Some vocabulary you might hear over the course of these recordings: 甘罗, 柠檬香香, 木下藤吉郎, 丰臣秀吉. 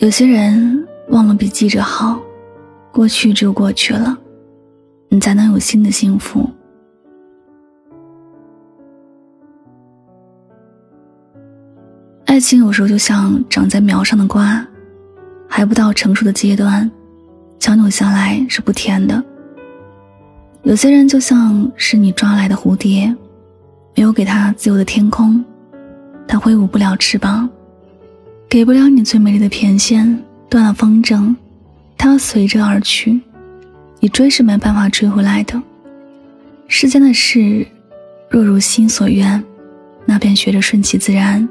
有些人忘了比记着好，过去就过去了，你才能有新的幸福。爱情有时候就像长在苗上的瓜，还不到成熟的阶段，强扭下来是不甜的。有些人就像是你抓来的蝴蝶，没有给它自由的天空，它挥舞不了翅膀，给不了你最美丽的偏跹，断了风筝，它要随着而去，你追是没办法追回来的。世间的事，若如心所愿，那便学着顺其自然，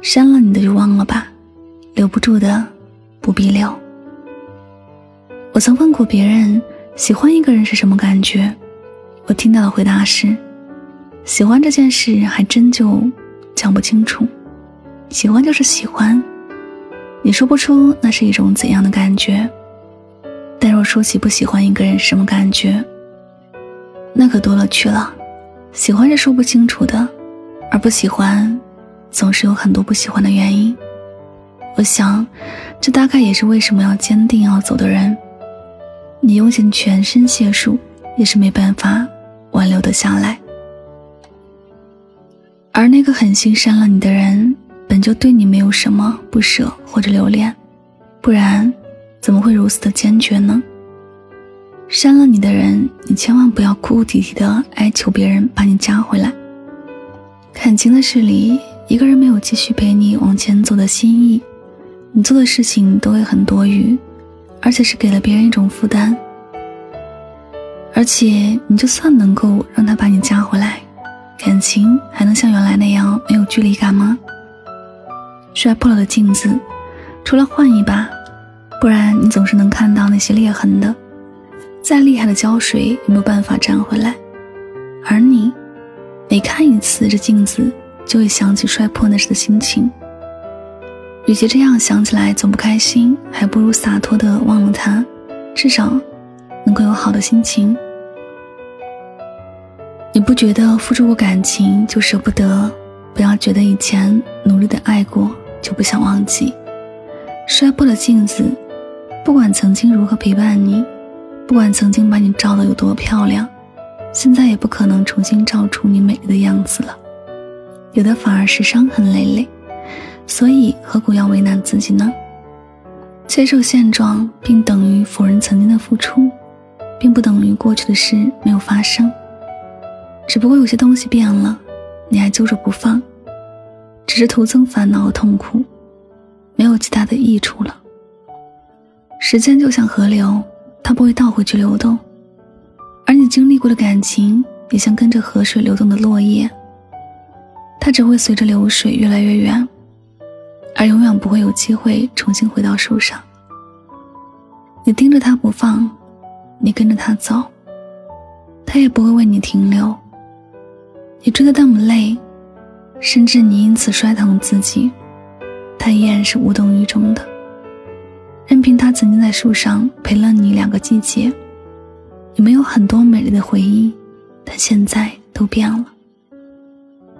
删了你的就忘了吧，留不住的不必留。我曾问过别人，喜欢一个人是什么感觉？我听到的回答是，喜欢这件事还真就讲不清楚，喜欢就是喜欢，你说不出那是一种怎样的感觉。但若说起不喜欢一个人是什么感觉，那可多了去了，喜欢是说不清楚的，而不喜欢总是有很多不喜欢的原因。我想这大概也是为什么要坚定要走的人，你用尽全身解数也是没办法挽留得下来。而那个狠心删了你的人，本就对你没有什么不舍或者留恋，不然怎么会如此的坚决呢？删了你的人，你千万不要哭哭啼啼地哀求别人把你加回来。感情的事里，一个人没有继续陪你往前走的心意，你做的事情都会很多余，而且是给了别人一种负担。而且你就算能够让他把你加回来，感情还能像原来那样没有距离感吗？摔破了的镜子，除了换一把，不然你总是能看到那些裂痕的。再厉害的胶水也没有办法粘回来，而你每看一次这镜子，就会想起摔破那时的心情。与其这样想起来总不开心，还不如洒脱地忘了它，至少能够有好的心情。你不觉得付出过感情就舍不得？不要觉得以前努力的爱过就不想忘记。摔破了镜子，不管曾经如何陪伴你，不管曾经把你照得有多漂亮，现在也不可能重新照出你美丽的样子了，有的反而是伤痕累累。所以何苦要为难自己呢？接受现状并等于否认曾经的付出，并不等于过去的事没有发生，只不过有些东西变了，你还揪着不放，只是徒增烦恼和痛苦，没有其他的益处了。时间就像河流，它不会倒回去流动，而你经历过的感情也像跟着河水流动的落叶，它只会随着流水越来越远，而永远不会有机会重新回到树上。你盯着它不放，你跟着它走，它也不会为你停留。你追得那么累，甚至你因此摔疼自己，它依然是无动于衷的，任凭它曾经在树上陪了你2个季节。你们有很多美丽的回忆，但现在都变了，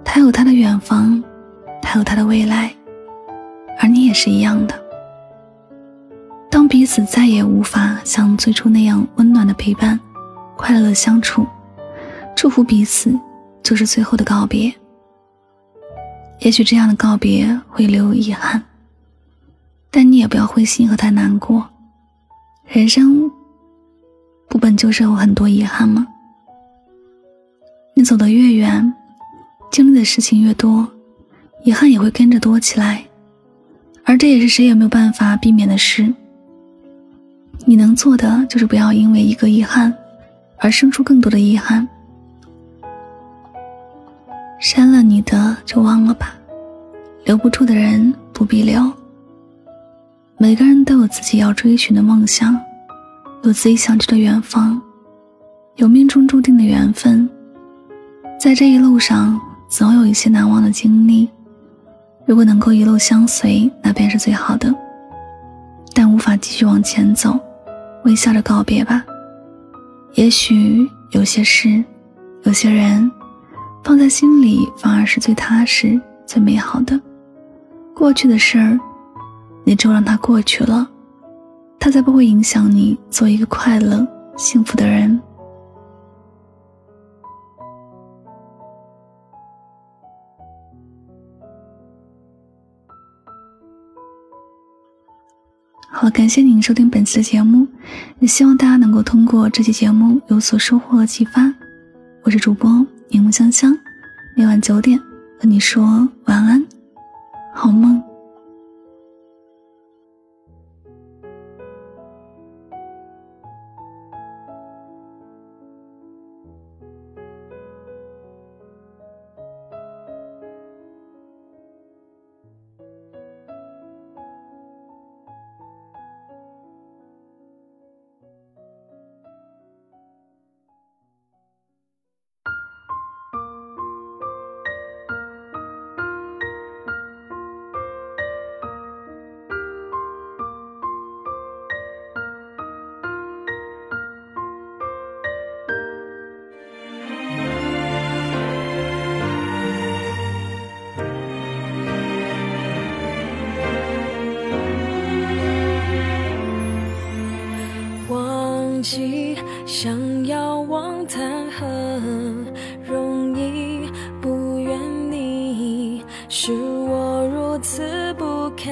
它有它的远方，它有它的未来，而你也是一样的。当彼此再也无法像最初那样温暖的陪伴，快乐的相处，祝福彼此就是最后的告别。也许这样的告别会留有遗憾，但你也不要灰心和太难过。人生不本就是有很多遗憾吗？你走得越远，经历的事情越多，遗憾也会跟着多起来，而这也是谁也没有办法避免的事。你能做的就是不要因为一个遗憾而生出更多的遗憾。删了你的就忘了吧，留不住的人不必留。每个人都有自己要追寻的梦想，有自己想去的远方，有命中注定的缘分。在这一路上总有一些难忘的经历，如果能够一路相随，那便是最好的。但无法继续往前走，微笑着告别吧。也许有些事，有些人放在心里反而是最踏实最美好的。过去的事儿，你就让它过去了，它才不会影响你做一个快乐幸福的人。好了，感谢您收听本期的节目，也希望大家能够通过这期节目有所收获和启发。我是主播柠檬香香，每晚9点和你说晚安，好梦。想要忘谈很容易，不怨你是我如此不堪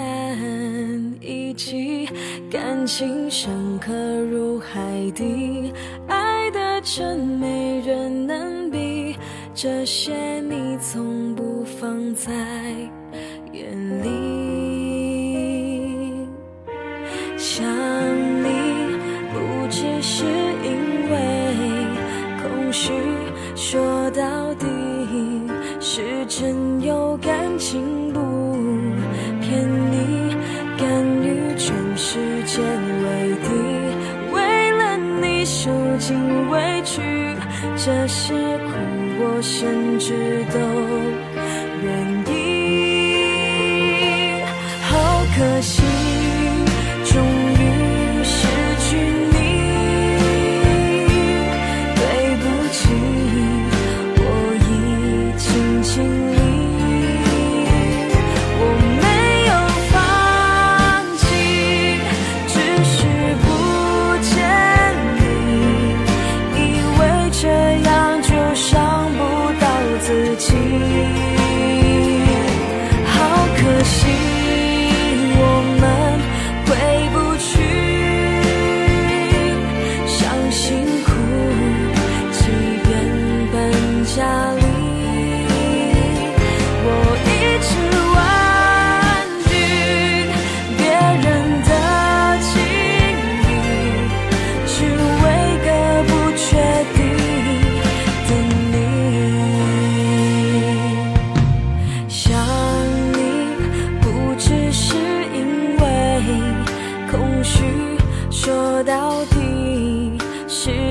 一击，感情深刻如海底，爱的真没人能比，这些你从不放在眼里。想你不只是说到底，是真有感情不骗你，甘于全世界为敌，为了你受尽委屈，这些苦我甚至都愿意。好可惜，终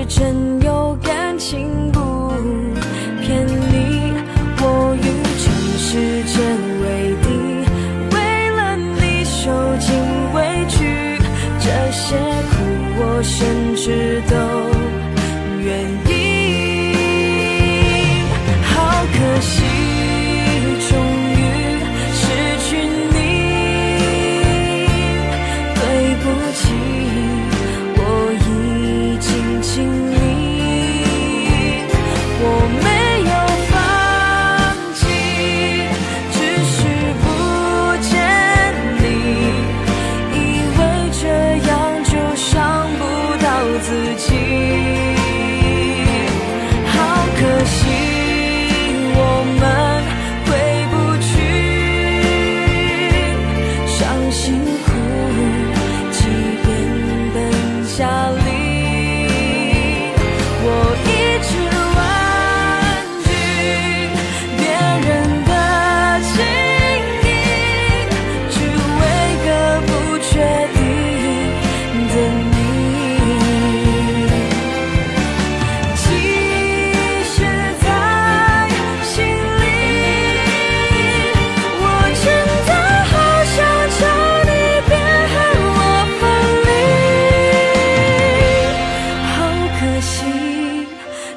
真有感情不骗你，我与全世界为敌，为了你受尽委屈，这些苦我甚至都愿意。好可惜，终于失去你，对不起，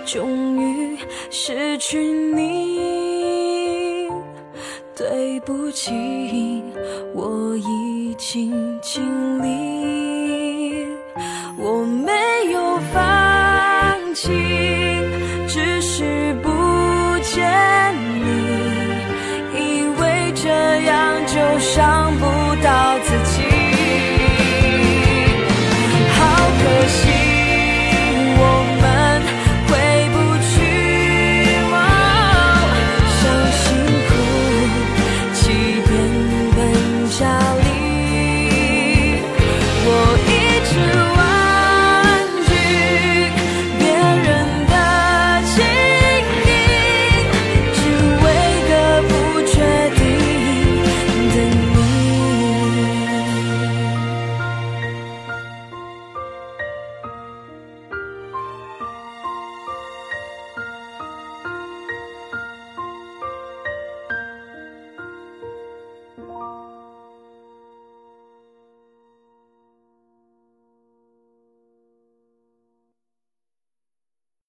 终于失去你，对不起，我已经尽力。